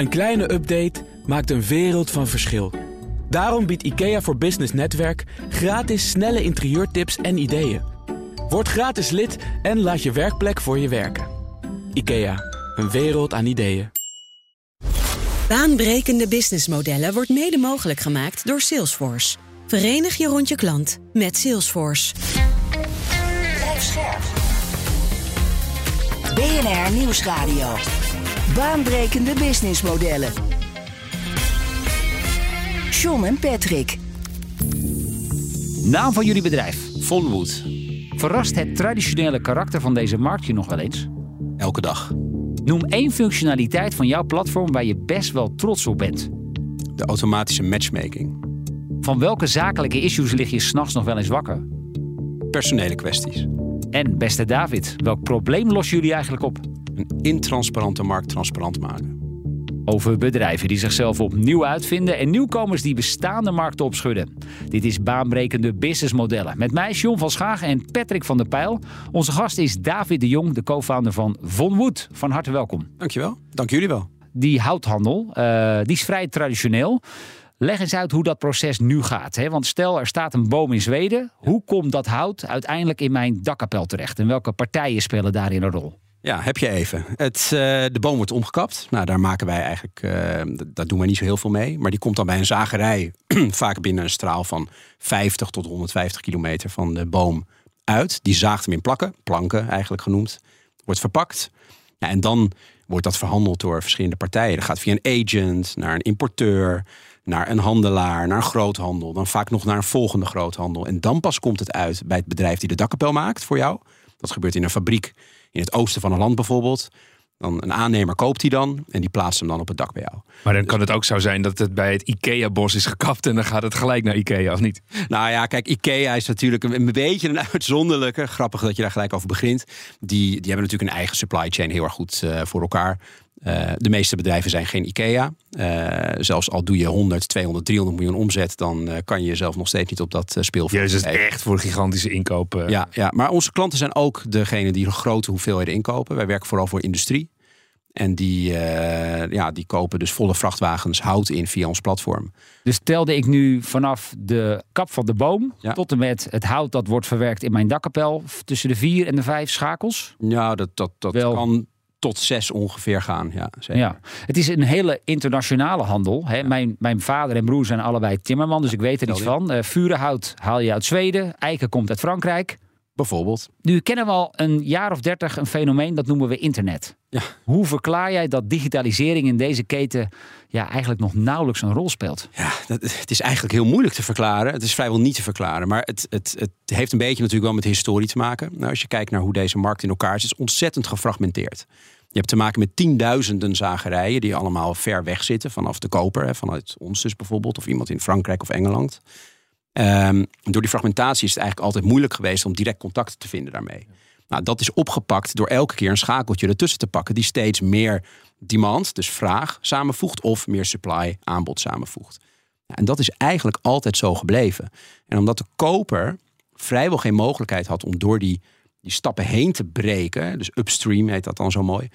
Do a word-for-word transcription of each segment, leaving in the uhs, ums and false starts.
Een kleine update maakt een wereld van verschil. Daarom biedt IKEA voor Business Netwerk gratis snelle interieurtips en ideeën. Word gratis lid en laat je werkplek voor je werken. IKEA, een wereld aan ideeën. Baanbrekende businessmodellen wordt mede mogelijk gemaakt door Salesforce. Verenig je rond je klant met Salesforce. B N R Nieuwsradio. Baanbrekende businessmodellen. John en Patrick. Naam van jullie bedrijf, VonWood. Verrast het traditionele karakter van deze markt je nog wel eens? Elke dag. Noem één functionaliteit van jouw platform waar je best wel trots op bent. De automatische matchmaking. Van welke zakelijke issues lig je 's nachts nog wel eens wakker? Personele kwesties. En beste David, welk probleem lossen jullie eigenlijk op? Een intransparante markt transparant maken. Over bedrijven die zichzelf opnieuw uitvinden en nieuwkomers die bestaande markten opschudden. Dit is Baanbrekende Businessmodellen. Met mij John van Schagen en Patrick van der Pijl. Onze gast is David de Jong, de co-founder van VonWood. Van harte welkom. Dankjewel. Dank jullie wel. Die houthandel, uh, die is vrij traditioneel. Leg eens uit hoe dat proces nu gaat. Hè? Want stel, er staat een boom in Zweden. Hoe komt dat hout uiteindelijk in mijn dakkapel terecht? En welke partijen spelen daarin een rol? Ja, heb je even. Het, uh, de boom wordt omgekapt. Nou, daar maken wij eigenlijk, uh, d- daar doen wij niet zo heel veel mee. Maar die komt dan bij een zagerij vaak binnen een straal van vijftig tot honderdvijftig kilometer van de boom uit. Die zaagt hem in plakken, planken eigenlijk genoemd. Wordt verpakt. Ja, en dan wordt dat verhandeld door verschillende partijen. Dat gaat via een agent, naar een importeur, naar een handelaar, naar een groothandel. Dan vaak nog naar een volgende groothandel. En dan pas komt het uit bij het bedrijf die de dakkapel maakt voor jou. Dat gebeurt in een fabriek in het oosten van een land bijvoorbeeld. Dan een aannemer koopt die dan en die plaatst hem dan op het dak bij jou. Maar dan kan het ook zo zijn dat het bij het IKEA-bos is gekapt en dan gaat het gelijk naar IKEA, of niet? Nou ja, kijk, IKEA is natuurlijk een beetje een uitzonderlijke. Grappig dat je daar gelijk over begint. Die, die hebben natuurlijk een eigen supply chain heel erg goed uh, voor elkaar. Uh, de meeste bedrijven zijn geen IKEA. Uh, zelfs al doe je honderd, tweehonderd, driehonderd miljoen omzet, dan uh, kan je jezelf nog steeds niet op dat uh, speelveld. Ja, dus het is echt voor gigantische inkopen. Uh. Ja, ja, maar onze klanten zijn ook degene die grote hoeveelheden inkopen. Wij werken vooral voor industrie. En die, uh, ja, die kopen dus volle vrachtwagens hout in via ons platform. Dus telde ik nu vanaf de kap van de boom ja. tot en met het hout dat wordt verwerkt in mijn dakkapel tussen de vier en de vijf schakels? Ja, dat, dat, dat Wel... kan... tot zes ongeveer gaan, ja, zeker. Ja. Het is een hele internationale handel. Hè. Ja. Mijn, mijn vader en broer zijn allebei timmerman, dus ik weet er iets van. Uh, vurenhout haal je uit Zweden, eiken komt uit Frankrijk. Bijvoorbeeld. Nu kennen we al een jaar of dertig een fenomeen, dat noemen we internet. Ja. Hoe verklaar jij dat digitalisering in deze keten ja, eigenlijk nog nauwelijks een rol speelt? Ja, dat, het is eigenlijk heel moeilijk te verklaren. Het is vrijwel niet te verklaren. Maar het, het, het heeft een beetje natuurlijk wel met historie te maken. Nou, als je kijkt naar hoe deze markt in elkaar is, is het ontzettend gefragmenteerd. Je hebt te maken met tienduizenden zagerijen die allemaal ver weg zitten vanaf de koper. Hè, vanuit ons dus bijvoorbeeld, of iemand in Frankrijk of Engeland. Um, door die fragmentatie is het eigenlijk altijd moeilijk geweest om direct contact te vinden daarmee. Nou, dat is opgepakt door elke keer een schakeltje ertussen te pakken die steeds meer demand, dus vraag, samenvoegt of meer supply, aanbod samenvoegt. En dat is eigenlijk altijd zo gebleven. En omdat de koper vrijwel geen mogelijkheid had om door die, die stappen heen te breken, dus upstream heet dat dan zo mooi.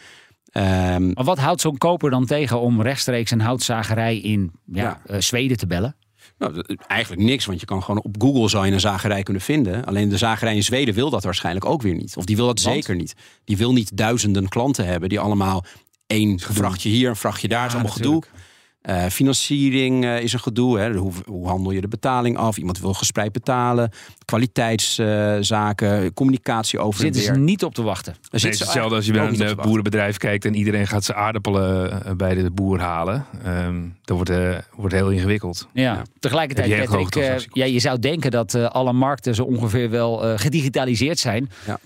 Um, maar wat houdt zo'n koper dan tegen om rechtstreeks een houtzagerij in ja, ja. Uh, Zweden te bellen? Nou, eigenlijk niks, want je kan gewoon op Google zou je een zagerij kunnen vinden. Alleen de zagerij in Zweden wil dat waarschijnlijk ook weer niet. Of die wil dat want? zeker niet. Die wil niet duizenden klanten hebben die allemaal één vrachtje hier, een vrachtje daar. Ja, is allemaal natuurlijk. gedoe. Uh, financiering uh, is een gedoe. Hè. Hoe, hoe handel je de betaling af? Iemand wil gespreid betalen. Kwaliteitszaken, uh, communicatie over Zitten ze niet op te wachten. Nee, het is hetzelfde als je bij een boerenbedrijf kijkt en iedereen gaat zijn aardappelen bij de boer halen. Um, dat wordt, uh, wordt heel ingewikkeld. Ja, ja. Tegelijkertijd, Patrick, uh, ja, je zou denken dat uh, alle markten zo ongeveer wel uh, gedigitaliseerd zijn. Ja.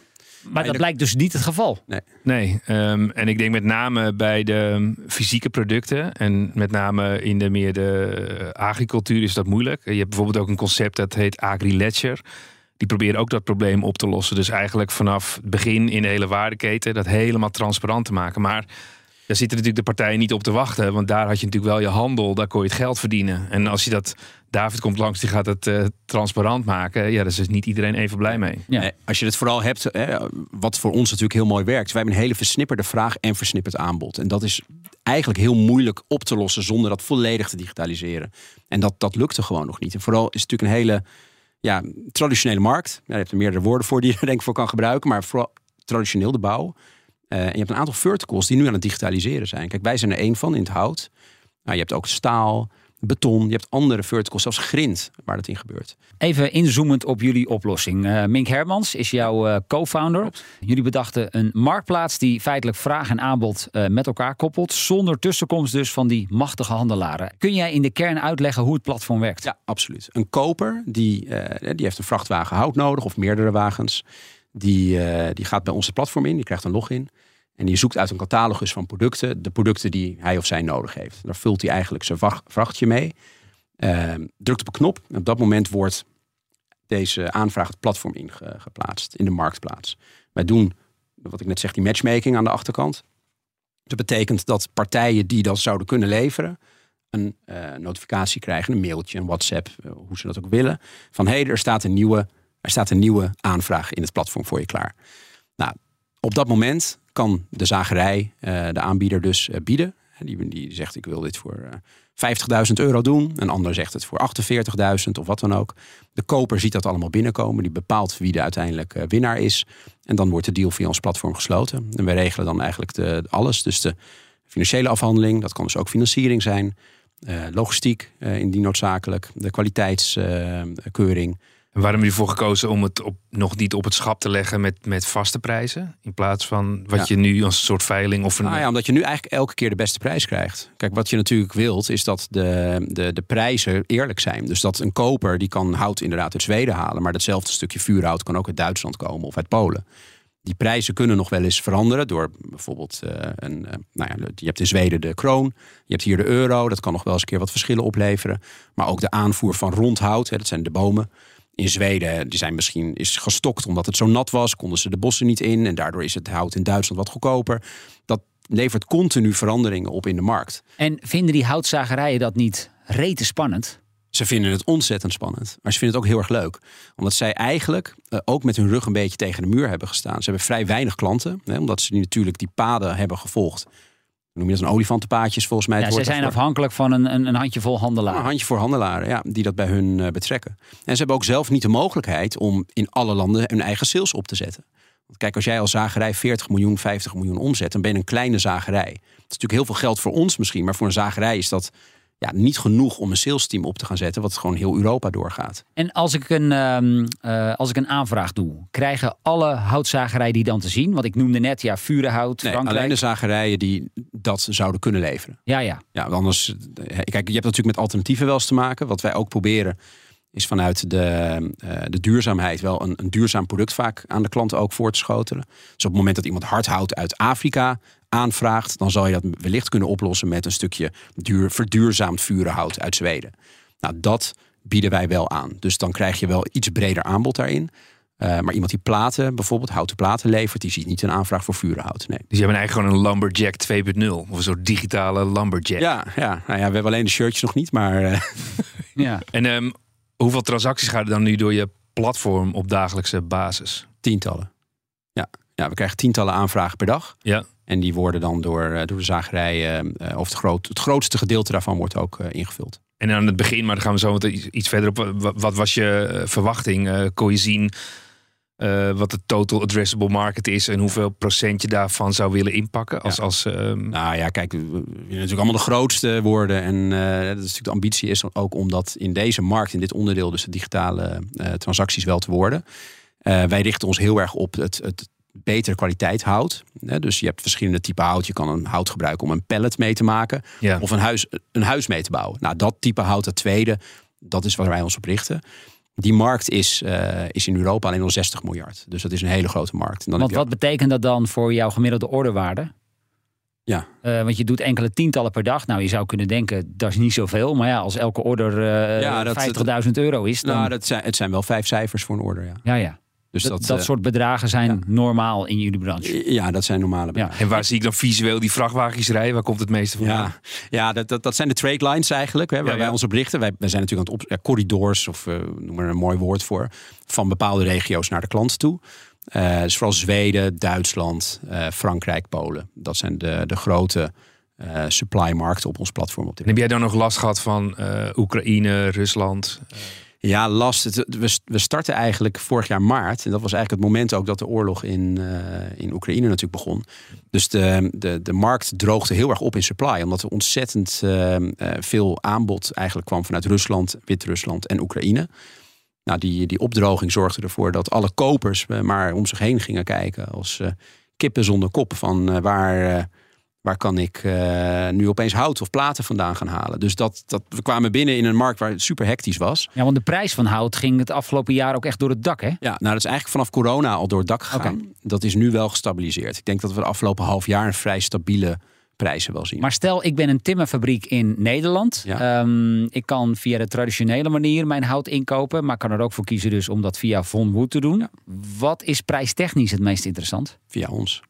Maar Eindelijk... dat blijkt dus niet het geval. Nee, nee um, en ik denk met name bij de um, fysieke producten. En met name in de meer de uh, agricultuur is dat moeilijk. Je hebt bijvoorbeeld ook een concept dat heet Agri-Ledger. Die proberen ook dat probleem op te lossen. Dus eigenlijk vanaf het begin in de hele waardeketen dat helemaal transparant te maken. Maar daar zitten natuurlijk de partijen niet op te wachten. Want daar had je natuurlijk wel je handel, daar kon je het geld verdienen. En als je dat, David komt langs, die gaat het uh, transparant maken. Ja, daar is niet iedereen even blij mee. Ja. Als je het vooral hebt, hè, wat voor ons natuurlijk heel mooi werkt. Wij hebben een hele versnipperde vraag en versnipperd aanbod. En dat is eigenlijk heel moeilijk op te lossen zonder dat volledig te digitaliseren. En dat, dat lukte gewoon nog niet. En vooral is het natuurlijk een hele ja, traditionele markt. Nou, je hebt er meerdere woorden voor die je er denk ik voor kan gebruiken. Maar vooral traditioneel de bouw. Uh, en je hebt een aantal verticals die nu aan het digitaliseren zijn. Kijk, wij zijn er één van in het hout. Nou, je hebt ook staal, beton, je hebt andere verticals, zelfs grind waar dat in gebeurt. Even inzoomend op jullie oplossing. Uh, Mink Hermans is jouw uh, co-founder. Klopt. Jullie bedachten een marktplaats die feitelijk vraag en aanbod uh, met elkaar koppelt, zonder tussenkomst dus van die machtige handelaren. Kun jij in de kern uitleggen hoe het platform werkt? Ja, absoluut. Een koper die, uh, die heeft een vrachtwagen hout nodig of meerdere wagens. Die, uh, die gaat bij onze platform in, die krijgt een login. En die zoekt uit een catalogus van producten de producten die hij of zij nodig heeft. Daar vult hij eigenlijk zijn vrachtje mee. Uh, drukt op een knop. En op dat moment wordt deze aanvraag het platform ingeplaatst. In de marktplaats. Wij doen, wat ik net zeg, die matchmaking aan de achterkant. Dat betekent dat partijen die dat zouden kunnen leveren een uh, notificatie krijgen. Een mailtje, een WhatsApp, uh, hoe ze dat ook willen. Van hé, hey, er staat een nieuwe, er staat een nieuwe aanvraag in het platform voor je klaar. Nou, op dat moment kan de zagerij, de aanbieder dus, bieden. Die zegt ik wil dit voor vijftigduizend euro doen. Een ander zegt het voor achtenveertigduizend of wat dan ook. De koper ziet dat allemaal binnenkomen. Die bepaalt wie de uiteindelijk winnaar is. En dan wordt de deal via ons platform gesloten. En wij regelen dan eigenlijk de, alles. Dus de financiële afhandeling. Dat kan dus ook financiering zijn. Logistiek, indien noodzakelijk. De kwaliteitskeuring. En waarom heb je ervoor gekozen om het op, nog niet op het schap te leggen met, met vaste prijzen? In plaats van wat ja. je nu als een soort veiling of een... Nou ja, omdat je nu eigenlijk elke keer de beste prijs krijgt. Kijk, wat je natuurlijk wilt is dat de, de, de prijzen eerlijk zijn. Dus dat een koper, die kan hout inderdaad uit Zweden halen. Maar datzelfde stukje vuurhout kan ook uit Duitsland komen of uit Polen. Die prijzen kunnen nog wel eens veranderen door bijvoorbeeld... Uh, een, uh, nou ja, je hebt in Zweden de kroon, je hebt hier de euro. Dat kan nog wel eens een keer wat verschillen opleveren. Maar ook de aanvoer van rondhout, hè, dat zijn de bomen... In Zweden, die zijn misschien is gestokt omdat het zo nat was. Konden ze de bossen niet in. En daardoor is het hout in Duitsland wat goedkoper. Dat levert continu veranderingen op in de markt. En vinden die houtzagerijen dat niet rete spannend? Ze vinden het ontzettend spannend. Maar ze vinden het ook heel erg leuk. Omdat zij eigenlijk uh, ook met hun rug een beetje tegen de muur hebben gestaan. Ze hebben vrij weinig klanten. Hè, omdat ze die natuurlijk die paden hebben gevolgd. Noem je dat een olifantenpaadjes volgens mij. Ja, ze zijn afhankelijk van een, een, een handjevol handelaren. Een handjevol handelaren, ja, die dat bij hun uh, betrekken. En ze hebben ook zelf niet de mogelijkheid om in alle landen hun eigen sales op te zetten. Want kijk, als jij als zagerij veertig miljoen, vijftig miljoen omzet, dan ben je een kleine zagerij. Dat is natuurlijk heel veel geld voor ons misschien, maar voor een zagerij is dat ja, niet genoeg om een salesteam op te gaan zetten, wat gewoon heel Europa doorgaat. En als ik een, um, uh, als ik een aanvraag doe, krijgen alle houtzagerijen die dan te zien? Want ik noemde net, ja, Vurenhout, nee, Frankrijk. Alleen de zagerijen die dat zouden kunnen leveren. Ja, ja. Ja, want anders, kijk, je hebt natuurlijk met alternatieven wel eens te maken. Wat wij ook proberen, is vanuit de, uh, de duurzaamheid wel een, een duurzaam product vaak aan de klant ook voor te schotelen. Dus op het moment dat iemand hardhout uit Afrika aanvraagt, dan zal je dat wellicht kunnen oplossen met een stukje duur, verduurzaamd vurenhout uit Zweden. Nou, dat bieden wij wel aan. Dus dan krijg je wel iets breder aanbod daarin. Uh, maar iemand die platen, bijvoorbeeld houten platen levert, die ziet niet een aanvraag voor vurenhout. Nee. Dus je hebt eigenlijk gewoon een Lumberjack twee punt nul. Of een soort digitale Lumberjack. Ja, ja, nou ja, we hebben alleen de shirtjes nog niet, maar... Uh... Ja. En um, hoeveel transacties gaan er dan nu door je platform op dagelijkse basis? Tientallen. Ja, ja, we krijgen tientallen aanvragen per dag. Ja. En die worden dan door, door de zagerijen, uh, of het, groot, het grootste gedeelte daarvan wordt ook uh, ingevuld. En aan het begin, maar dan gaan we zo iets verder op. Wat, wat was je verwachting? Uh, kon je zien uh, wat de total addressable market is en hoeveel procent je daarvan zou willen inpakken? Als, ja. als, um... Nou ja, kijk, we willen natuurlijk allemaal de grootste worden. En uh, dat is natuurlijk de ambitie is ook om dat in deze markt, in dit onderdeel, dus de digitale uh, transacties wel te worden. Uh, wij richten ons heel erg op het... het betere kwaliteit hout. Dus je hebt verschillende typen hout. Je kan een hout gebruiken om een pallet mee te maken. Ja. Of een huis, een huis mee te bouwen. Nou, dat type hout, dat tweede, dat is waar wij ons op richten. Die markt is, uh, is in Europa alleen al zestig miljard. Dus dat is een hele grote markt. En dan want wat ook... betekent dat dan voor jouw gemiddelde orderwaarde? Ja. Uh, want je doet enkele tientallen per dag. Nou, je zou kunnen denken, dat is niet zoveel. Maar ja, als elke order uh, ja, vijftigduizend euro is... Dan... Nou, dat zijn, het zijn wel vijf cijfers voor een order, ja. Ja, ja. Dus dat, dat, dat soort bedragen zijn ja. normaal in jullie branche? Ja, dat zijn normale bedragen. Ja. En waar zie ik dan visueel die vrachtwagens rijden? Waar komt het meeste van? Ja, ja dat, dat, dat zijn de trade lines eigenlijk, hè, waar ja, ja. wij ons op richten. Wij, wij zijn natuurlijk aan het op, ja, corridors, of uh, noem er een mooi woord voor, van bepaalde regio's naar de klant toe. Uh, dus vooral Zweden, Duitsland, uh, Frankrijk, Polen. Dat zijn de, de grote Uh, supply-markten op ons platform. Op dit en heb jij dan nog last gehad van uh, Oekraïne, Rusland? Ja, last. Het, we, we starten eigenlijk vorig jaar maart. En dat was eigenlijk het moment ook dat de oorlog in, uh, in Oekraïne natuurlijk begon. Dus de, de, de markt droogde heel erg op in supply. Omdat er ontzettend uh, uh, veel aanbod eigenlijk kwam vanuit Rusland, Wit-Rusland en Oekraïne. Nou, die, die opdroging zorgde ervoor dat alle kopers uh, maar om zich heen gingen kijken. Als uh, kippen zonder kop van uh, waar... Uh, Waar kan ik uh, nu opeens hout of platen vandaan gaan halen? Dus dat, dat, we kwamen binnen in een markt waar het super hectisch was. Ja, want de prijs van hout ging het afgelopen jaar ook echt door het dak, hè? Ja, nou, dat is eigenlijk vanaf corona al door het dak gegaan. Okay. Dat is nu wel gestabiliseerd. Ik denk dat we de afgelopen half jaar een vrij stabiele prijzen wel zien. Maar stel, ik ben een timmerfabriek in Nederland. Ja. Um, ik kan via de traditionele manier mijn hout inkopen. Maar kan er ook voor kiezen dus om dat via VonWood te doen. Ja. Wat is prijstechnisch het meest interessant? Via ons.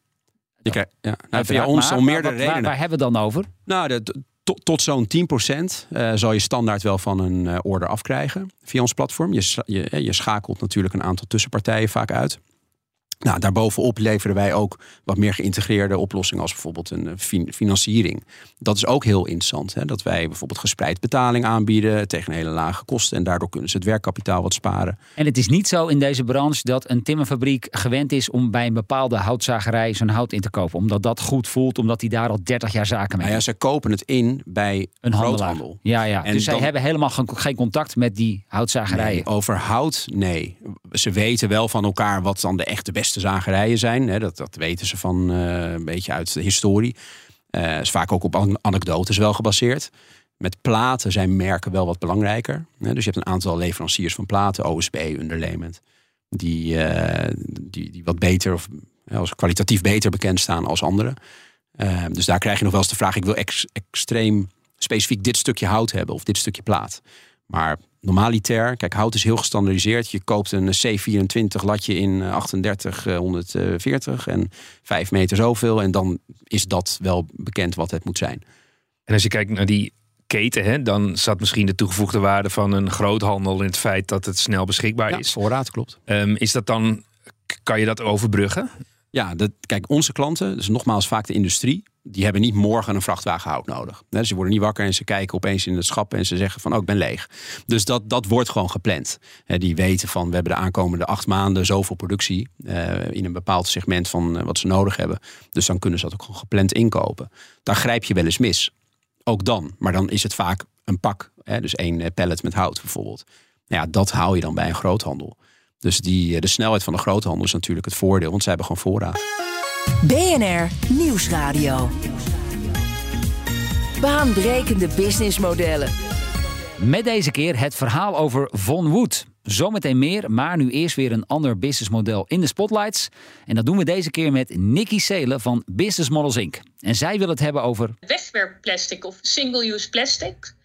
Je krijgt, ja, nou, via ons om meerdere redenen. Waar, waar hebben we het dan over? Nou, de, to, tot zo'n tien procent uh, zal je standaard wel van een uh, order afkrijgen via ons platform. Je, je, je schakelt natuurlijk een aantal tussenpartijen vaak uit. Nou, daarbovenop leveren wij ook wat meer geïntegreerde oplossingen als bijvoorbeeld een fin- financiering. Dat is ook heel interessant. Hè? Dat wij bijvoorbeeld gespreid betaling aanbieden tegen een hele lage kosten. En daardoor kunnen ze het werkkapitaal wat sparen. En het is niet zo in deze branche dat een timmerfabriek gewend is om bij een bepaalde houtzagerij zijn hout in te kopen. Omdat dat goed voelt, omdat die daar al dertig jaar zaken mee. Nou ja, ze kopen het in bij een groothandel. Ja, ja. En dus dan... zij hebben helemaal geen contact met die houtzagerijen. Nee, over hout, nee. Ze weten wel van elkaar wat dan de echte beste de zagerijen zijn. Hè, dat, dat weten ze van uh, een beetje uit de historie. Uh, is vaak ook op an- anekdotes wel gebaseerd. Met platen zijn merken wel wat belangrijker. Hè, dus je hebt een aantal leveranciers van platen, O S B, Underlayment, die, uh, die, die wat beter of uh, als kwalitatief beter bekend staan als anderen. Uh, dus daar krijg je nog wel eens de vraag: ik wil ex- extreem specifiek dit stukje hout hebben of dit stukje plaat. Maar normaliter, kijk, hout is heel gestandaardiseerd. Je koopt een C vierentwintig latje in achtendertig honderdveertig en vijf meter zoveel. En dan is dat wel bekend wat het moet zijn. En als je kijkt naar die keten, hè, dan zat misschien de toegevoegde waarde van een groothandel in het feit dat het snel beschikbaar ja, is. Voorraad, klopt. Um, is dat dan, kan je dat overbruggen? Ja, dat, kijk, onze klanten, dus nogmaals vaak de industrie, die hebben niet morgen een vrachtwagen hout nodig. Nee, ze worden niet wakker en ze kijken opeens in het schap en ze zeggen van, oh, ik ben leeg. Dus dat, dat wordt gewoon gepland. He, die weten van, we hebben de aankomende acht maanden zoveel productie uh, in een bepaald segment van uh, wat ze nodig hebben. Dus dan kunnen ze dat ook gewoon gepland inkopen. Daar grijp je wel eens mis. Ook dan. Maar dan is het vaak een pak. He, dus één pallet met hout bijvoorbeeld. Ja, dat hou je dan bij een groothandel. Dus die, de snelheid van de groothandel is natuurlijk het voordeel, want zij hebben gewoon voorraad. B N R Nieuwsradio. Baanbrekende businessmodellen. Met deze keer het verhaal over VonWood. Zometeen meer, maar nu eerst weer een ander businessmodel in de spotlights. En dat doen we deze keer met Nicky Seelen van Business Models Incorporated. En zij wil het hebben over wegwerpplastic of single-use plastic.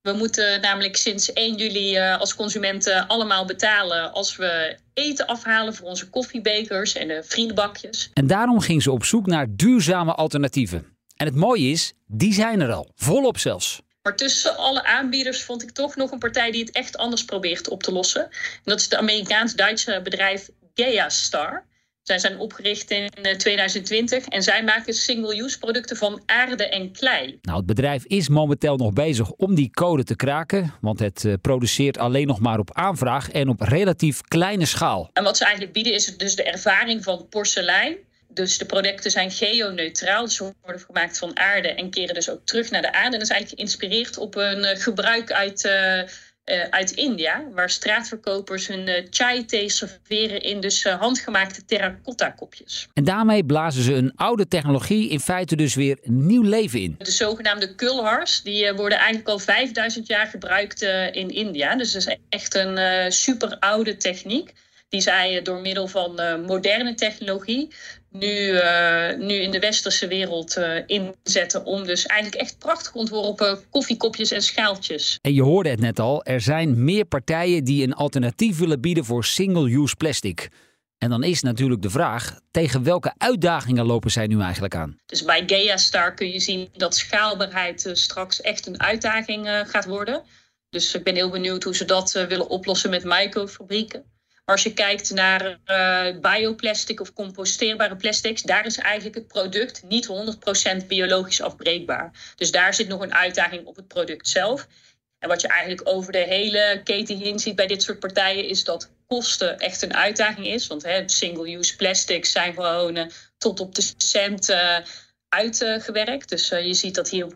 We moeten namelijk sinds één juli als consumenten allemaal betalen als we eten afhalen voor onze koffiebekers en de vriendenbakjes. En daarom ging ze op zoek naar duurzame alternatieven. En het mooie is, die zijn er al. Volop zelfs. Maar tussen alle aanbieders vond ik toch nog een partij die het echt anders probeert op te lossen. En dat is het Amerikaans-Duitse bedrijf GaeaStar. Zij zijn opgericht in tweeduizend twintig en zij maken single-use producten van aarde en klei. Nou, het bedrijf is momenteel nog bezig om die code te kraken, want het produceert alleen nog maar op aanvraag en op relatief kleine schaal. En wat ze eigenlijk bieden is dus de ervaring van porselein. Dus de producten zijn geoneutraal, ze worden gemaakt van aarde en keren dus ook terug naar de aarde. En dat is eigenlijk geïnspireerd op een gebruik uit... Uh, Uh, uit India, waar straatverkopers hun uh, chai-thee serveren in dus uh, handgemaakte terracotta-kopjes. En daarmee blazen ze een oude technologie in feite dus weer nieuw leven in. De zogenaamde kulhars, die uh, worden eigenlijk al vijfduizend jaar gebruikt uh, in India. Dus dat is echt een uh, super oude techniek die zij uh, door middel van uh, moderne technologie nu, uh, nu in de westerse wereld uh, inzetten om dus eigenlijk echt prachtig ontworpen koffiekopjes en schaaltjes. En je hoorde het net al, er zijn meer partijen die een alternatief willen bieden voor single-use plastic. En dan is natuurlijk de vraag, tegen welke uitdagingen lopen zij nu eigenlijk aan? Dus bij GaeaStar kun je zien dat schaalbaarheid uh, straks echt een uitdaging uh, gaat worden. Dus ik ben heel benieuwd hoe ze dat uh, willen oplossen met microfabrieken. Als je kijkt naar uh, bioplastic of composteerbare plastics, daar is eigenlijk het product niet honderd procent biologisch afbreekbaar. Dus daar zit nog een uitdaging op het product zelf. En wat je eigenlijk over de hele keten heen ziet bij dit soort partijen is dat kosten echt een uitdaging is. Want hè, single-use plastics zijn gewoon uh, tot op de cent uh, uitgewerkt. Uh, dus uh, je ziet dat hier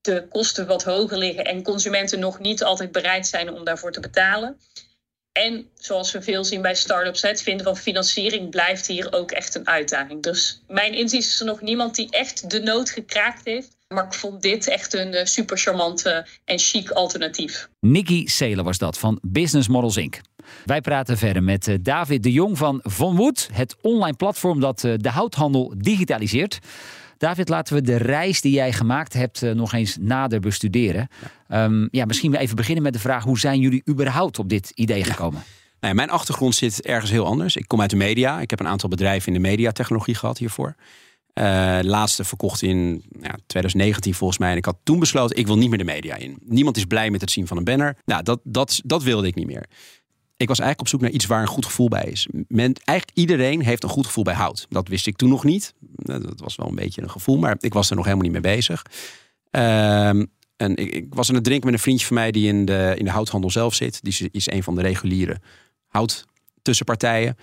de kosten wat hoger liggen en consumenten nog niet altijd bereid zijn om daarvoor te betalen. En zoals we veel zien bij start-ups, het vinden van financiering blijft hier ook echt een uitdaging. Dus mijn inziens is er nog niemand die echt de nood gekraakt heeft. Maar ik vond dit echt een super charmante en chic alternatief. Nicky Seelen was dat van Business Models Incorporated. Wij praten verder met David de Jong van VonWood, het online platform dat de houthandel digitaliseert. David, laten we de reis die jij gemaakt hebt uh, nog eens nader bestuderen. Ja. Um, ja, misschien even beginnen met de vraag, hoe zijn jullie überhaupt op dit idee gekomen? Ja. Nou ja, mijn achtergrond zit ergens heel anders. Ik kom uit de media. Ik heb een aantal bedrijven in de mediatechnologie gehad hiervoor. Uh, laatste verkocht in ja, twintig negentien volgens mij. En ik had toen besloten, ik wil niet meer de media in. Niemand is blij met het zien van een banner. Nou, dat, dat, dat wilde ik niet meer. Ik was eigenlijk op zoek naar iets waar een goed gevoel bij is. Men, eigenlijk iedereen heeft een goed gevoel bij hout. Dat wist ik toen nog niet. Dat was wel een beetje een gevoel, maar ik was er nog helemaal niet mee bezig. Uh, en ik, ik was aan het drinken met een vriendje van mij die in de, in de houthandel zelf zit. Die is een van de reguliere houttussenpartijen.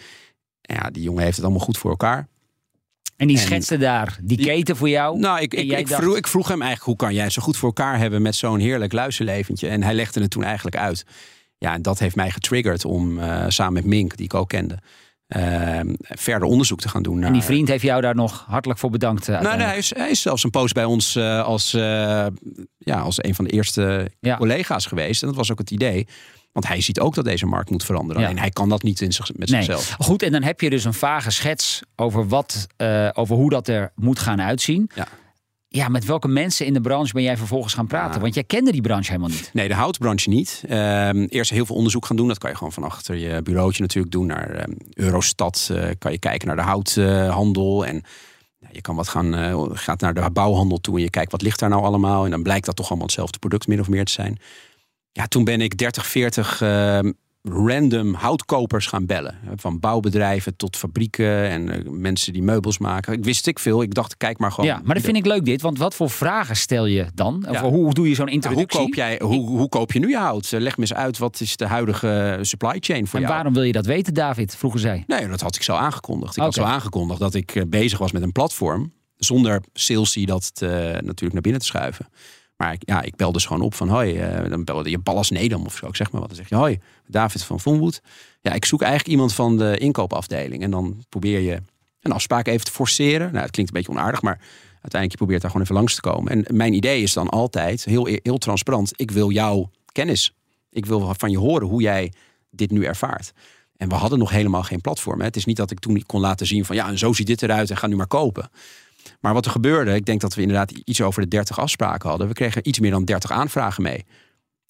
Ja, die jongen heeft het allemaal goed voor elkaar. En die schetste en, daar die, die keten voor jou? Nou, ik, ik, ik, dacht... vroeg, ik vroeg hem eigenlijk, hoe kan jij het zo goed voor elkaar hebben met zo'n heerlijk luizenleventje? En hij legde het toen eigenlijk uit. Ja, en dat heeft mij getriggerd om uh, samen met Mink, die ik ook kende, uh, verder onderzoek te gaan doen. Naar... En die vriend heeft jou daar nog hartelijk voor bedankt. Uh, nou, nee, hij, is, hij is zelfs een post bij ons uh, als, uh, ja, als een van de eerste ja. collega's geweest. En dat was ook het idee. Want hij ziet ook dat deze markt moet veranderen. Ja. En hij kan dat niet in zich, met nee. zichzelf. Goed, en dan heb je dus een vage schets over, wat, uh, over hoe dat er moet gaan uitzien. Ja. Ja, met welke mensen in de branche ben jij vervolgens gaan praten? Ja. Want jij kende die branche helemaal niet. Nee, de houtbranche niet. Um, eerst heel veel onderzoek gaan doen. Dat kan je gewoon van achter je bureautje natuurlijk doen. Naar um, Eurostat uh, kan je kijken naar de houthandel. Uh, en nou, je kan wat gaan, uh, gaat naar de bouwhandel toe en je kijkt wat ligt daar nou allemaal. En dan blijkt dat toch allemaal hetzelfde product min of meer te zijn. Ja, toen ben ik dertig, veertig uh, random houtkopers gaan bellen. Van bouwbedrijven tot fabrieken en uh, mensen die meubels maken. Ik wist ik veel. Ik dacht, kijk maar gewoon. Ja, maar dat vind ik leuk dit. Want wat voor vragen stel je dan? Of ja. Hoe doe je zo'n introductie? Ja, hoe, koop jij, hoe, hoe koop je nu je hout? Leg me eens uit, wat is de huidige supply chain voor en jou? En waarom wil je dat weten, David? Vroegen zij. Nee, dat had ik zo aangekondigd. Ik okay. had zo aangekondigd dat ik bezig was met een platform. Zonder salesy dat te, natuurlijk naar binnen te schuiven. Maar ja, ik bel dus gewoon op van hoi, uh, dan belde je Ballas Nedam of zo, ik zeg maar wat. Dan zeg je hoi, David van VonWood. Ja, ik zoek eigenlijk iemand van de inkoopafdeling. En dan probeer je een afspraak even te forceren. Nou, het klinkt een beetje onaardig, maar uiteindelijk je probeert daar gewoon even langs te komen. En mijn idee is dan altijd, heel, heel transparant, ik wil jouw kennis. Ik wil van je horen hoe jij dit nu ervaart. En we hadden nog helemaal geen platform. Hè. Het is niet dat ik toen kon laten zien van ja, en zo ziet dit eruit en ga nu maar kopen. Maar wat er gebeurde, ik denk dat we inderdaad iets over de dertig afspraken hadden. We kregen iets meer dan dertig aanvragen mee.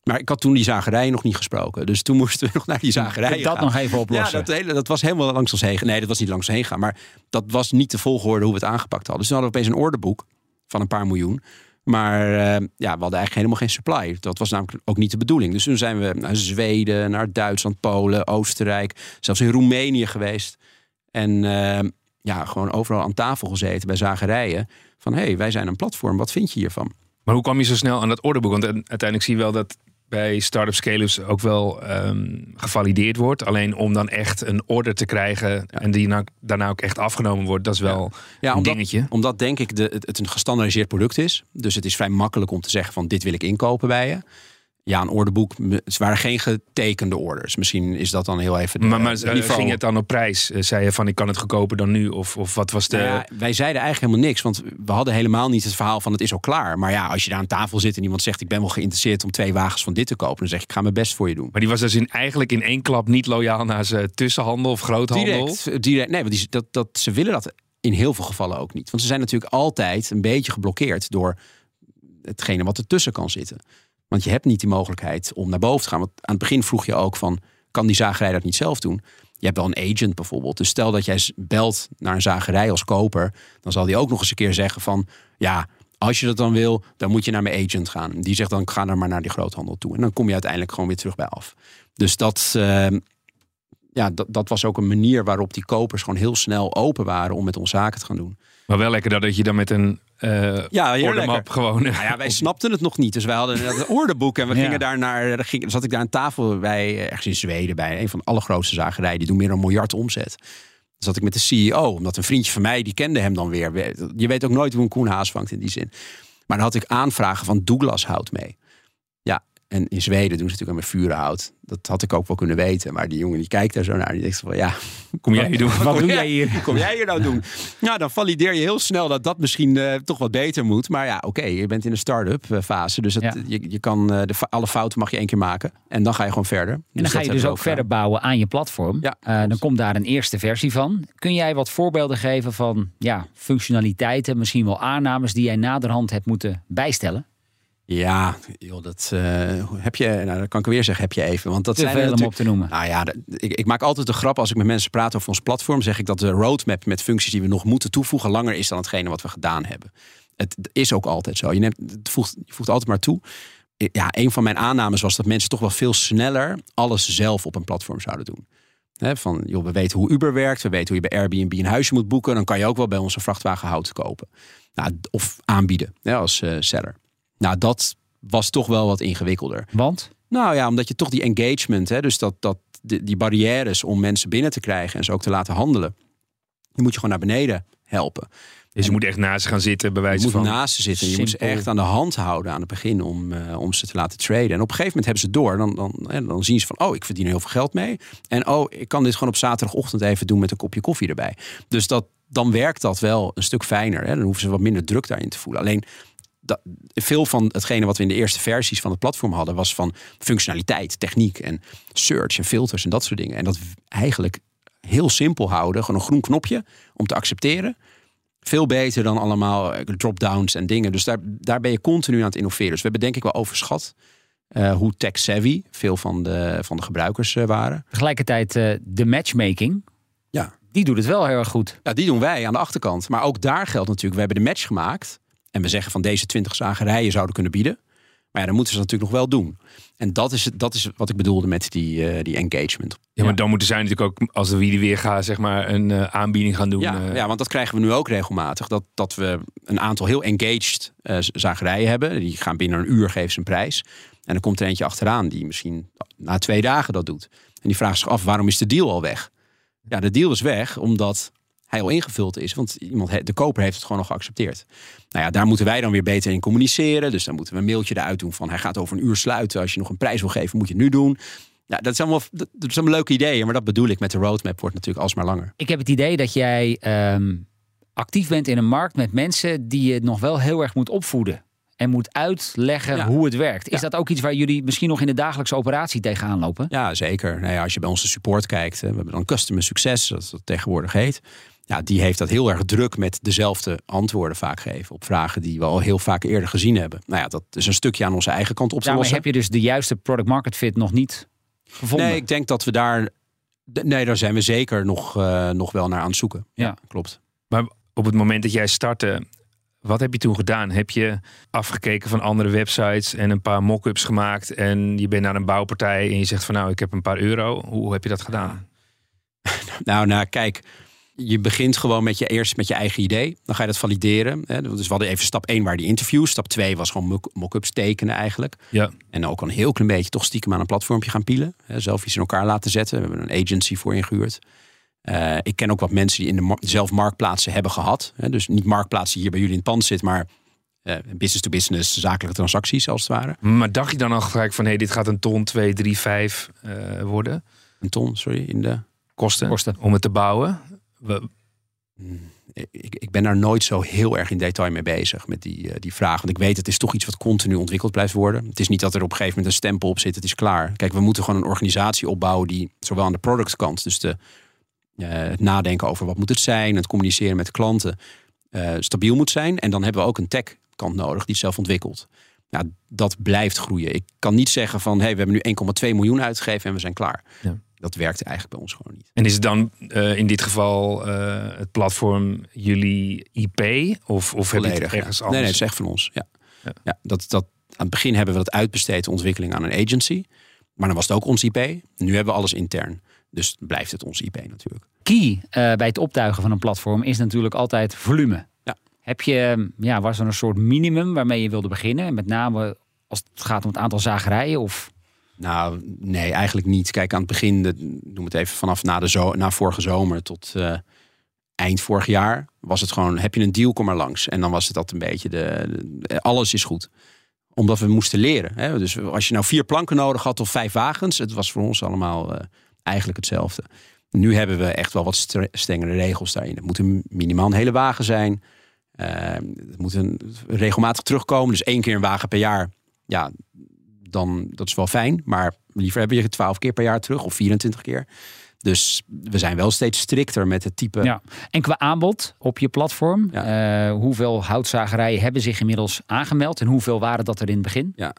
Maar ik had toen die zagerij nog niet gesproken. Dus toen moesten we nog naar die zagerij gaan. Dat nog even oplossen. Ja, dat, hele, dat was helemaal langs ons heen gaan. Nee, dat was niet langs ons heen gaan. Maar dat was niet de volgorde hoe we het aangepakt hadden. Dus toen hadden we opeens een orderboek van een paar miljoen. Maar uh, ja, we hadden eigenlijk helemaal geen supply. Dat was namelijk ook niet de bedoeling. Dus toen zijn we naar Zweden, naar Duitsland, Polen, Oostenrijk. Zelfs in Roemenië geweest. En... Uh, Ja, gewoon overal aan tafel gezeten bij zagerijen. Van, hé, hey, wij zijn een platform. Wat vind je hiervan? Maar hoe kwam je zo snel aan dat orderboek? Want uiteindelijk zie je wel dat bij start-up scale-ups ook wel um, gevalideerd wordt. Alleen om dan echt een order te krijgen... Ja. En die nou, daarna ook echt afgenomen wordt, dat is wel ja. Ja, een omdat, dingetje. Omdat, denk ik, de, het, het een gestandaardiseerd product is. Dus het is vrij makkelijk om te zeggen van... dit wil ik inkopen bij je. Ja, een orderboek, het waren geen getekende orders. Misschien is dat dan heel even... De, maar maar uh, ging het dan op prijs? Zei je van, ik kan het goedkoper dan nu? Of, of wat was de... Nou ja, wij zeiden eigenlijk helemaal niks. Want we hadden helemaal niet het verhaal van, het is al klaar. Maar ja, als je daar aan tafel zit en iemand zegt... ik ben wel geïnteresseerd om twee wagens van dit te kopen. Dan zeg ik, ik ga mijn best voor je doen. Maar die was dus in, eigenlijk in één klap niet loyaal naar zijn tussenhandel of groothandel? Direct, direct nee, want die, dat, dat, ze willen dat in heel veel gevallen ook niet. Want ze zijn natuurlijk altijd een beetje geblokkeerd... door hetgene wat ertussen kan zitten. Want je hebt niet die mogelijkheid om naar boven te gaan. Want aan het begin vroeg je ook van, kan die zagerij dat niet zelf doen? Je hebt wel een agent bijvoorbeeld. Dus stel dat jij belt naar een zagerij als koper. Dan zal die ook nog eens een keer zeggen van, ja, als je dat dan wil, dan moet je naar mijn agent gaan. Die zegt dan, ga dan maar naar die groothandel toe. En dan kom je uiteindelijk gewoon weer terug bij af. Dus dat, uh, ja, dat, dat was ook een manier waarop die kopers gewoon heel snel open waren om met ons zaken te gaan doen. Maar wel lekker dat je dan met een uh, ja, ordermap gewoon... Nou ja, wij snapten het nog niet. Dus wij hadden een orderboek en we ja. gingen daar naar... Ging, zat ik daar aan tafel bij, ergens in Zweden, bij een van de allergrootste zagerijen. Die doen meer dan een miljard omzet. Dan zat ik met de C E O, omdat een vriendje van mij, die kende hem dan weer. Je weet ook nooit hoe een koen haas vangt in die zin. Maar dan had ik aanvragen van Douglas Hout mee. Ja, en in Zweden doen ze natuurlijk met vurenhout. Dat had ik ook wel kunnen weten. Maar die jongen die kijkt daar zo naar. Die denkt van ja, kom jij hier doen? Wat doe jij hier? Kom jij hier nou doen? Nou, dan valideer je heel snel dat dat misschien uh, toch wat beter moet. Maar ja, oké, okay, je bent in een start-up fase. Dus dat, ja. je, je kan uh, de, alle fouten mag je één keer maken. En dan ga je gewoon verder. En dan dus ga je dus ook gaan. verder bouwen aan je platform. Ja, uh, dan komt daar een eerste versie van. Kun jij wat voorbeelden geven van ja, functionaliteiten, misschien wel aannames die jij naderhand hebt moeten bijstellen? Ja, joh, dat uh, heb je. Nou, dat kan ik weer zeggen, heb je even. Want dat te zijn veel om op te noemen. Nou ja, ik, ik maak altijd de grap als ik met mensen praat over ons platform. Zeg ik dat de roadmap met functies die we nog moeten toevoegen langer is dan hetgene wat we gedaan hebben. Het is ook altijd zo. Je, neemt, het voegt, je voegt altijd maar toe. Ja, een van mijn aannames was dat mensen toch wel veel sneller alles zelf op een platform zouden doen. He, van, joh, we weten hoe Uber werkt. We weten hoe je bij Airbnb een huisje moet boeken. Dan kan je ook wel bij ons een vrachtwagen hout kopen. Nou, of aanbieden he, als uh, seller. Nou, dat was toch wel wat ingewikkelder. Want? Nou ja, omdat je toch die engagement, hè, dus dat, dat, die, die barrières om mensen binnen te krijgen en ze ook te laten handelen, die moet je gewoon naar beneden helpen. Dus en, je moet echt naast ze gaan zitten, bij wijze van. Je moet naast ze zitten. Simpel. Je moet ze echt aan de hand houden aan het begin om, uh, om ze te laten traden. En op een gegeven moment hebben ze door. Dan, dan, dan zien ze van, oh, ik verdien heel veel geld mee. En oh, ik kan dit gewoon op zaterdagochtend even doen met een kopje koffie erbij. Dus dat, dan werkt dat wel een stuk fijner. Hè. Dan hoeven ze wat minder druk daarin te voelen. Alleen... Dat, veel van hetgene wat we in de eerste versies van het platform hadden... was van functionaliteit, techniek en search en filters en dat soort dingen. En dat eigenlijk heel simpel houden. Gewoon een groen knopje om te accepteren. Veel beter dan allemaal drop-downs en dingen. Dus daar, daar ben je continu aan het innoveren. Dus we hebben denk ik wel overschat... Uh, hoe tech-savvy veel van de, van de gebruikers uh, waren. Tegelijkertijd uh, de matchmaking... Ja. Die doet het wel heel erg goed. Ja, die doen wij aan de achterkant. Maar ook daar geldt natuurlijk... we hebben de match gemaakt... En we zeggen van deze twintig zagerijen zouden kunnen bieden. Maar ja, dan moeten ze dat natuurlijk nog wel doen. En dat is, dat is wat ik bedoelde met die, uh, die engagement. Ja, maar ja. dan moeten zij natuurlijk ook, als we hier weer gaan, zeg maar, een uh, aanbieding gaan doen. Ja, uh... ja, want dat krijgen we nu ook regelmatig. Dat, dat we een aantal heel engaged uh, zagerijen hebben. Die gaan binnen een uur, geven ze een prijs. En dan komt er eentje achteraan die misschien na twee dagen dat doet. En die vraagt zich af, waarom is de deal al weg? Ja, de deal is weg, omdat... hij al ingevuld is, want iemand, de koper heeft het gewoon al geaccepteerd. Nou ja, daar moeten wij dan weer beter in communiceren. Dus dan moeten we een mailtje eruit doen van... hij gaat over een uur sluiten. Als je nog een prijs wil geven, moet je het nu doen. Nou, dat zijn allemaal, dat zijn leuke ideeën, maar dat bedoel ik. Met de roadmap wordt natuurlijk alsmaar langer. Ik heb het idee dat jij um, actief bent in een markt met mensen... die je nog wel heel erg moet opvoeden. En moet uitleggen ja. hoe het werkt. Is ja. dat ook iets waar jullie misschien nog in de dagelijkse operatie tegenaan lopen? Ja, zeker. Nou ja, als je bij onze support kijkt... we hebben dan customer succes, dat dat tegenwoordig heet... Ja, die heeft dat heel erg druk met dezelfde antwoorden vaak geven... op vragen die we al heel vaak eerder gezien hebben. Nou ja, dat is een stukje aan onze eigen kant op te lossen. Daarmee heb je dus de juiste product market fit nog niet gevonden? Nee, ik denk dat we daar... Nee, daar zijn we zeker nog, uh, nog wel naar aan het zoeken. Ja. ja, klopt. Maar op het moment dat jij startte, wat heb je toen gedaan? Heb je afgekeken van andere websites en een paar mock-ups gemaakt... en je bent naar een bouwpartij en je zegt van nou, ik heb een paar euro. Hoe heb je dat gedaan? Ja. nou, nou, kijk... Je begint gewoon met je eerst met je eigen idee. Dan ga je dat valideren. Dus we hadden even stap één waar die interviews. Stap twee was gewoon mock-ups tekenen eigenlijk. Ja. En ook een heel klein beetje toch stiekem aan een platformpje gaan pielen. Zelf iets in elkaar laten zetten. We hebben een agency voor ingehuurd. Uh, ik ken ook wat mensen die in de mar- zelf marktplaatsen hebben gehad. Dus niet marktplaatsen die hier bij jullie in het pand zitten, maar uh, business to business, zakelijke transacties als het ware. Maar dacht je dan al gelijk van hé, hey, dit gaat een ton, twee, drie, vijf uh, worden? Een ton, sorry, in de kosten, kosten. om het te bouwen. We... Ik, ik ben daar nooit zo heel erg in detail mee bezig met die, uh, die vraag. Want ik weet, het is toch iets wat continu ontwikkeld blijft worden. Het is niet dat er op een gegeven moment een stempel op zit, het is klaar. Kijk, we moeten gewoon een organisatie opbouwen die zowel aan de productkant... dus de, uh, het nadenken over wat moet het zijn, het communiceren met de klanten... Uh, stabiel moet zijn. En dan hebben we ook een tech-kant nodig die het zelf ontwikkelt. Nou, dat blijft groeien. Ik kan niet zeggen van, hey, we hebben nu één komma twee miljoen uitgegeven en we zijn klaar. Ja. Dat werkte eigenlijk bij ons gewoon niet. En is het dan uh, in dit geval uh, het platform jullie I P? Of, of heb je het ergens ja. anders? Nee, nee, het is echt van ons. Ja. Ja. Ja, dat, dat, aan het begin hebben we dat uitbesteed, ontwikkeling aan een agency. Maar dan was het ook ons I P. Nu hebben we alles intern. Dus blijft het ons I P natuurlijk. Key uh, bij het optuigen van een platform is natuurlijk altijd volume. Ja. Heb je, ja, was er een soort minimum waarmee je wilde beginnen? Met name als het gaat om het aantal zagerijen of... Nou, nee, eigenlijk niet. Kijk, aan het begin, de, noem het even vanaf na, de zo, na vorige zomer tot uh, eind vorig jaar... was het gewoon, heb je een deal, kom maar langs. En dan was het dat een beetje, de, de, alles is goed. Omdat we moesten leren. Hè? Dus als je nou vier planken nodig had of vijf wagens... het was voor ons allemaal uh, eigenlijk hetzelfde. Nu hebben we echt wel wat stre- strengere regels daarin. Het moet een minimaal een hele wagen zijn. Uh, het moet een, regelmatig terugkomen. Dus één keer een wagen per jaar... ja. Dan, dat is wel fijn, maar liever heb je twaalf keer per jaar terug of vierentwintig keer. Dus we zijn wel steeds strikter met het type. Ja. En qua aanbod op je platform, ja. uh, hoeveel houtzagerijen hebben zich inmiddels aangemeld en hoeveel waren dat er in het begin? Ja.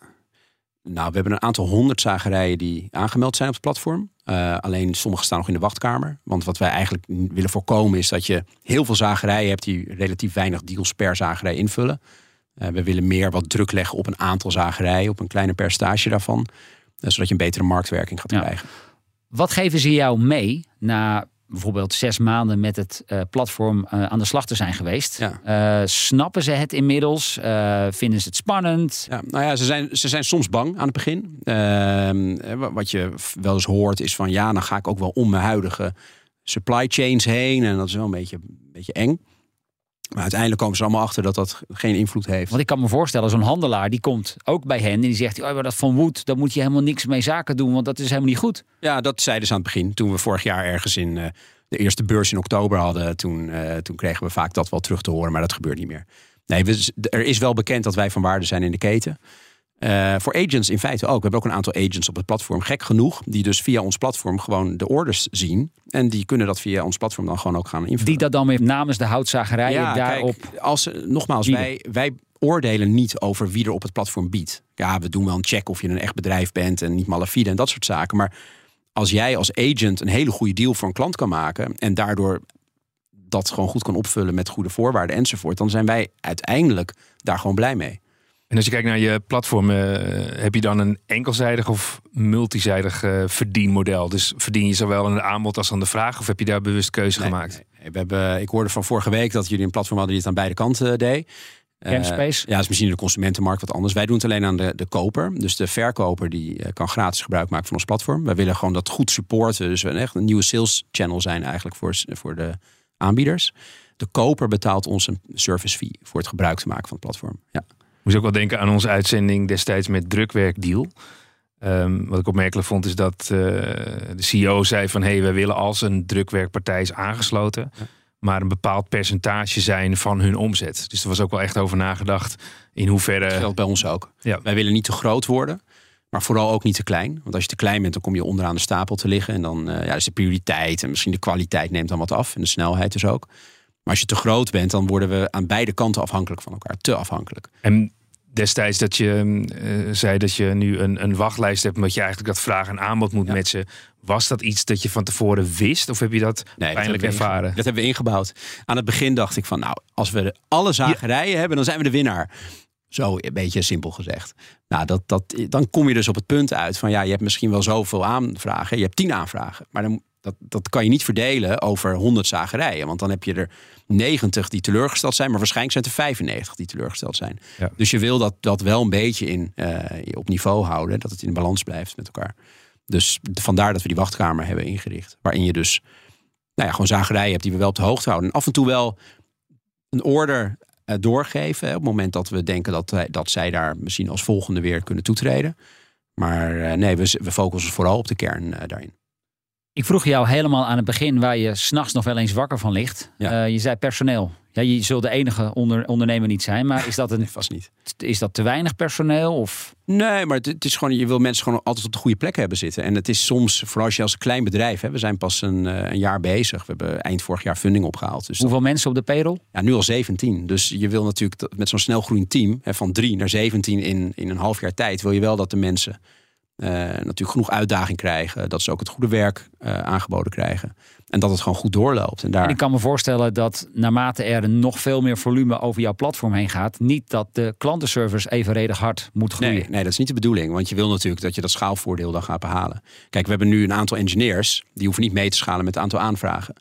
Nou, we hebben een aantal honderd zagerijen die aangemeld zijn op het platform. Uh, alleen sommige staan nog in de wachtkamer. Want wat wij eigenlijk willen voorkomen is dat je heel veel zagerijen hebt die relatief weinig deals per zagerij invullen. We willen meer wat druk leggen op een aantal zagerijen, op een kleiner percentage daarvan. Zodat je een betere marktwerking gaat krijgen. Ja. Wat geven ze jou mee na bijvoorbeeld zes maanden met het uh, platform uh, aan de slag te zijn geweest? Ja. Uh, snappen ze het inmiddels? Uh, vinden ze het spannend? Ja, nou ja, ze zijn, ze zijn soms bang aan het begin. Uh, wat je wel eens hoort is van ja, dan ga ik ook wel om mijn huidige supply chains heen. En dat is wel een beetje, een beetje eng. Maar uiteindelijk komen ze allemaal achter dat dat geen invloed heeft. Want ik kan me voorstellen, zo'n handelaar die komt ook bij hen... en die zegt, oh, maar dat VonWood, daar moet je helemaal niks mee zaken doen... want dat is helemaal niet goed. Ja, dat zeiden ze aan het begin. Toen we vorig jaar ergens in uh, de eerste beurs in oktober hadden... Toen, uh, toen kregen we vaak dat wel terug te horen, maar dat gebeurt niet meer. Nee, we, er is wel bekend dat wij van waarde zijn in de keten. Voor uh, agents in feite ook. We hebben ook een aantal agents op het platform, gek genoeg... die dus via ons platform gewoon de orders zien... en die kunnen dat via ons platform dan gewoon ook gaan invullen. Die dat dan weer namens de houtzagerijen ja, daarop... Kijk, als, nogmaals, wij, wij oordelen niet over wie er op het platform biedt. Ja, we doen wel een check of je een echt bedrijf bent... en niet malafide en dat soort zaken. Maar als jij als agent een hele goede deal voor een klant kan maken... en daardoor dat gewoon goed kan opvullen met goede voorwaarden enzovoort... dan zijn wij uiteindelijk daar gewoon blij mee. En als je kijkt naar je platform, uh, heb je dan een enkelzijdig of multizijdig uh, verdienmodel? Dus verdien je zowel aan de aanbod als aan de vraag? Of heb je daar bewust keuze nee, gemaakt? Nee. We hebben, ik hoorde van vorige week dat jullie een platform hadden die het aan beide kanten deed. Kanspace? Uh, ja, dat is misschien de consumentenmarkt wat anders. Wij doen het alleen aan de, de koper. Dus de verkoper die uh, kan gratis gebruik maken van ons platform. Wij willen gewoon dat goed supporten. Dus we echt een nieuwe sales channel zijn eigenlijk voor, voor de aanbieders. De koper betaalt ons een service fee voor het gebruik te maken van het platform. Ja. Moest ook wel denken aan onze uitzending destijds met Drukwerkdeal. Um, wat ik opmerkelijk vond is dat uh, de C E O zei van... hé, hey, wij willen als een drukwerkpartij is aangesloten... Ja. maar een bepaald percentage zijn van hun omzet. Dus er was ook wel echt over nagedacht in hoeverre... Dat geldt bij ons ook. Ja. Wij willen niet te groot worden, maar vooral ook niet te klein. Want als je te klein bent, dan kom je onderaan de stapel te liggen. En dan uh, ja, is de prioriteit en misschien de kwaliteit neemt dan wat af. En de snelheid dus ook. Maar als je te groot bent, dan worden we aan beide kanten afhankelijk van elkaar. Te afhankelijk. En destijds dat je uh, zei dat je nu een, een wachtlijst hebt... omdat je eigenlijk dat vraag en aanbod moet ja. matchen. Was dat iets dat je van tevoren wist? Of heb je dat nee, pijnlijk dat ervaren? Inge- dat hebben we ingebouwd. Aan het begin dacht ik van... nou, als we alle zagerijen ja. hebben, dan zijn we de winnaar. Zo een beetje simpel gezegd. Nou, dat, dat, dan kom je dus op het punt uit van... ja, je hebt misschien wel zoveel aanvragen. Je hebt tien aanvragen, maar dan... Dat, dat kan je niet verdelen over honderd zagerijen. Want dan heb je er negentig die teleurgesteld zijn. Maar waarschijnlijk zijn er vijfennegentig die teleurgesteld zijn. Ja. Dus je wil dat, dat wel een beetje in, uh, op niveau houden. Dat het in balans blijft met elkaar. Dus vandaar dat we die wachtkamer hebben ingericht. Waarin je dus nou ja, gewoon zagerijen hebt die we wel op de hoogte houden. En af en toe wel een order uh, doorgeven. Hè, op het moment dat we denken dat, dat zij daar misschien als volgende weer kunnen toetreden. Maar uh, nee, we, we focussen vooral op de kern uh, daarin. Ik vroeg jou helemaal aan het begin waar je 's nachts nog wel eens wakker van ligt. Ja. Uh, je zei personeel. Ja, je zult de enige onder, ondernemer niet zijn, maar is dat een, nee, vast niet. Is dat te weinig personeel? Of? Nee, maar het, het is gewoon, je wil mensen gewoon altijd op de goede plek hebben zitten. En het is soms, vooral als je als klein bedrijf, hè, we zijn pas een, een jaar bezig. We hebben eind vorig jaar funding opgehaald. Dus hoeveel dat, mensen op de payroll? Ja, nu al zeventien. Dus je wil natuurlijk dat, met zo'n snelgroeiend team hè, van drie naar zeventien in, in een half jaar tijd, wil je wel dat de mensen... Uh, natuurlijk genoeg uitdaging krijgen. Dat ze ook het goede werk uh, aangeboden krijgen. En dat het gewoon goed doorloopt. En daar... en ik kan me voorstellen dat naarmate er nog veel meer volume over jouw platform heen gaat, niet dat de klantenservice evenredig hard moet groeien. Nee, nee, dat is niet de bedoeling. Want je wil natuurlijk dat je dat schaalvoordeel dan gaat behalen. Kijk, we hebben nu een aantal engineers. Die hoeven niet mee te schalen met het aantal aanvragen.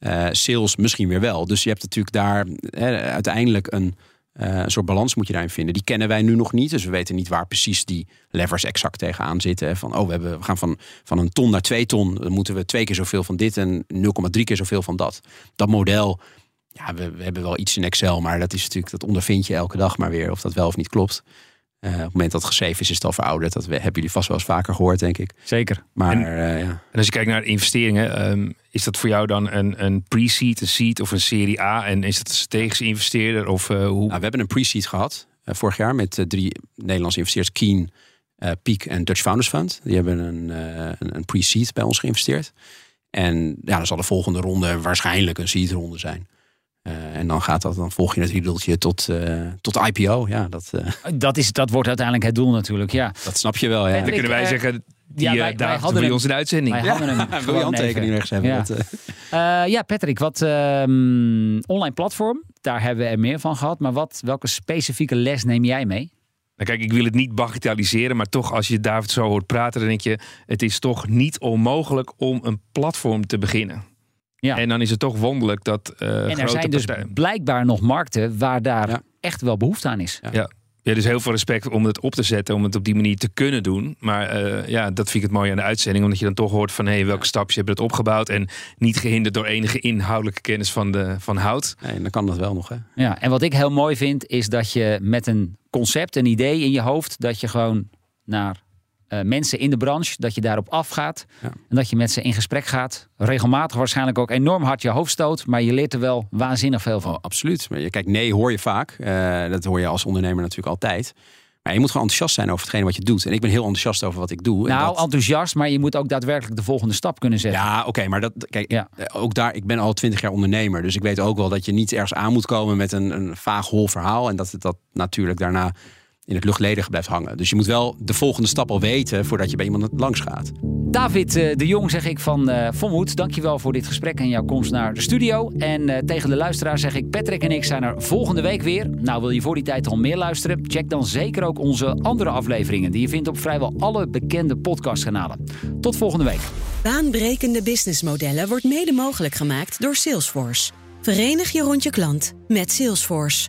Uh, sales misschien weer wel. Dus je hebt natuurlijk daar he, uiteindelijk een uh, soort balans moet je daarin vinden. Die kennen wij nu nog niet. Dus we weten niet waar precies die levers exact tegenaan zitten. Van, oh, we, hebben, we gaan van, van een ton naar twee ton. Dan moeten we twee keer zoveel van dit en nul komma drie keer zoveel van dat. Dat model, ja, we, we hebben wel iets in Excel. Maar dat is natuurlijk, dat ondervind je elke dag maar weer. Of dat wel of niet klopt. Uh, op het moment dat het geschreven is, is het al verouderd. Dat hebben jullie vast wel eens vaker gehoord, denk ik. Zeker. Maar, en, uh, ja. en als je kijkt naar investeringen, um, is dat voor jou dan een, een pre-seed, een seed of een serie A? En is dat een strategische investeerder? Of, uh, hoe? Nou, we hebben een pre-seed gehad uh, vorig jaar met uh, drie Nederlandse investeerders. Keen, uh, Piek en Dutch Founders Fund. Die hebben een, uh, een, een pre-seed bij ons geïnvesteerd. En ja, dan zal de volgende ronde waarschijnlijk een seed-ronde zijn. Uh, en dan gaat dat, dan volg je het riedeltje tot, uh, tot I P O. Ja, dat, uh... dat, is, dat wordt uiteindelijk het doel natuurlijk. Ja. Dat snap je wel. Ja. Dan kunnen ik, wij uh, zeggen, die ja, wij, uh, dagen bij ons in de uitzending. Ja. Ja. Wil je handtekening rechts hebben? Ja, dat, uh... Uh, ja Patrick, wat uh, online platform, daar hebben we er meer van gehad. Maar wat, welke specifieke les neem jij mee? Nou, kijk, ik wil het niet bagatelliseren, maar toch als je David zo hoort praten, dan denk je, het is toch niet onmogelijk om een platform te beginnen. Ja. En dan is het toch wonderlijk dat uh, en er grote zijn dus partijen... blijkbaar nog markten waar daar ja. echt wel behoefte aan is. Ja. Ja. ja, dus heel veel respect om het op te zetten, om het op die manier te kunnen doen. Maar uh, ja, dat vind ik het mooi aan de uitzending. Omdat je dan toch hoort van, hé, hey, welke stapjes hebben het opgebouwd? En niet gehinderd door enige inhoudelijke kennis van, de, van Hout. En nee, dan kan dat wel nog, hè? Ja, en wat ik heel mooi vind, is dat je met een concept, een idee in je hoofd, dat je gewoon naar... Uh, mensen in de branche, dat je daarop afgaat. Ja. En dat je met ze in gesprek gaat. Regelmatig waarschijnlijk ook enorm hard je hoofd stoot. Maar je leert er wel waanzinnig veel van. Oh, absoluut. Maar je, kijk, nee hoor je vaak. Uh, dat hoor je als ondernemer natuurlijk altijd. Maar je moet gewoon enthousiast zijn over hetgeen wat je doet. En ik ben heel enthousiast over wat ik doe. Nou, en dat... enthousiast, maar je moet ook daadwerkelijk de volgende stap kunnen zetten. Ja, oké, okay, maar dat, kijk, ja. ook daar, ik ben al twintig jaar ondernemer. Dus ik weet ook wel dat je niet ergens aan moet komen met een, een vaag hol verhaal. En dat dat natuurlijk daarna... in het luchtledige blijft hangen. Dus je moet wel de volgende stap al weten voordat je bij iemand langs gaat. David de Jong zeg ik van uh, VonWood. Dankjewel voor dit gesprek en jouw komst naar de studio. En uh, tegen de luisteraar zeg ik, Patrick en ik zijn er volgende week weer. Nou, wil je voor die tijd al meer luisteren? Check dan zeker ook onze andere afleveringen die je vindt op vrijwel alle bekende podcastkanalen. Tot volgende week. Baanbrekende businessmodellen wordt mede mogelijk gemaakt door Salesforce. Verenig je rond je klant met Salesforce.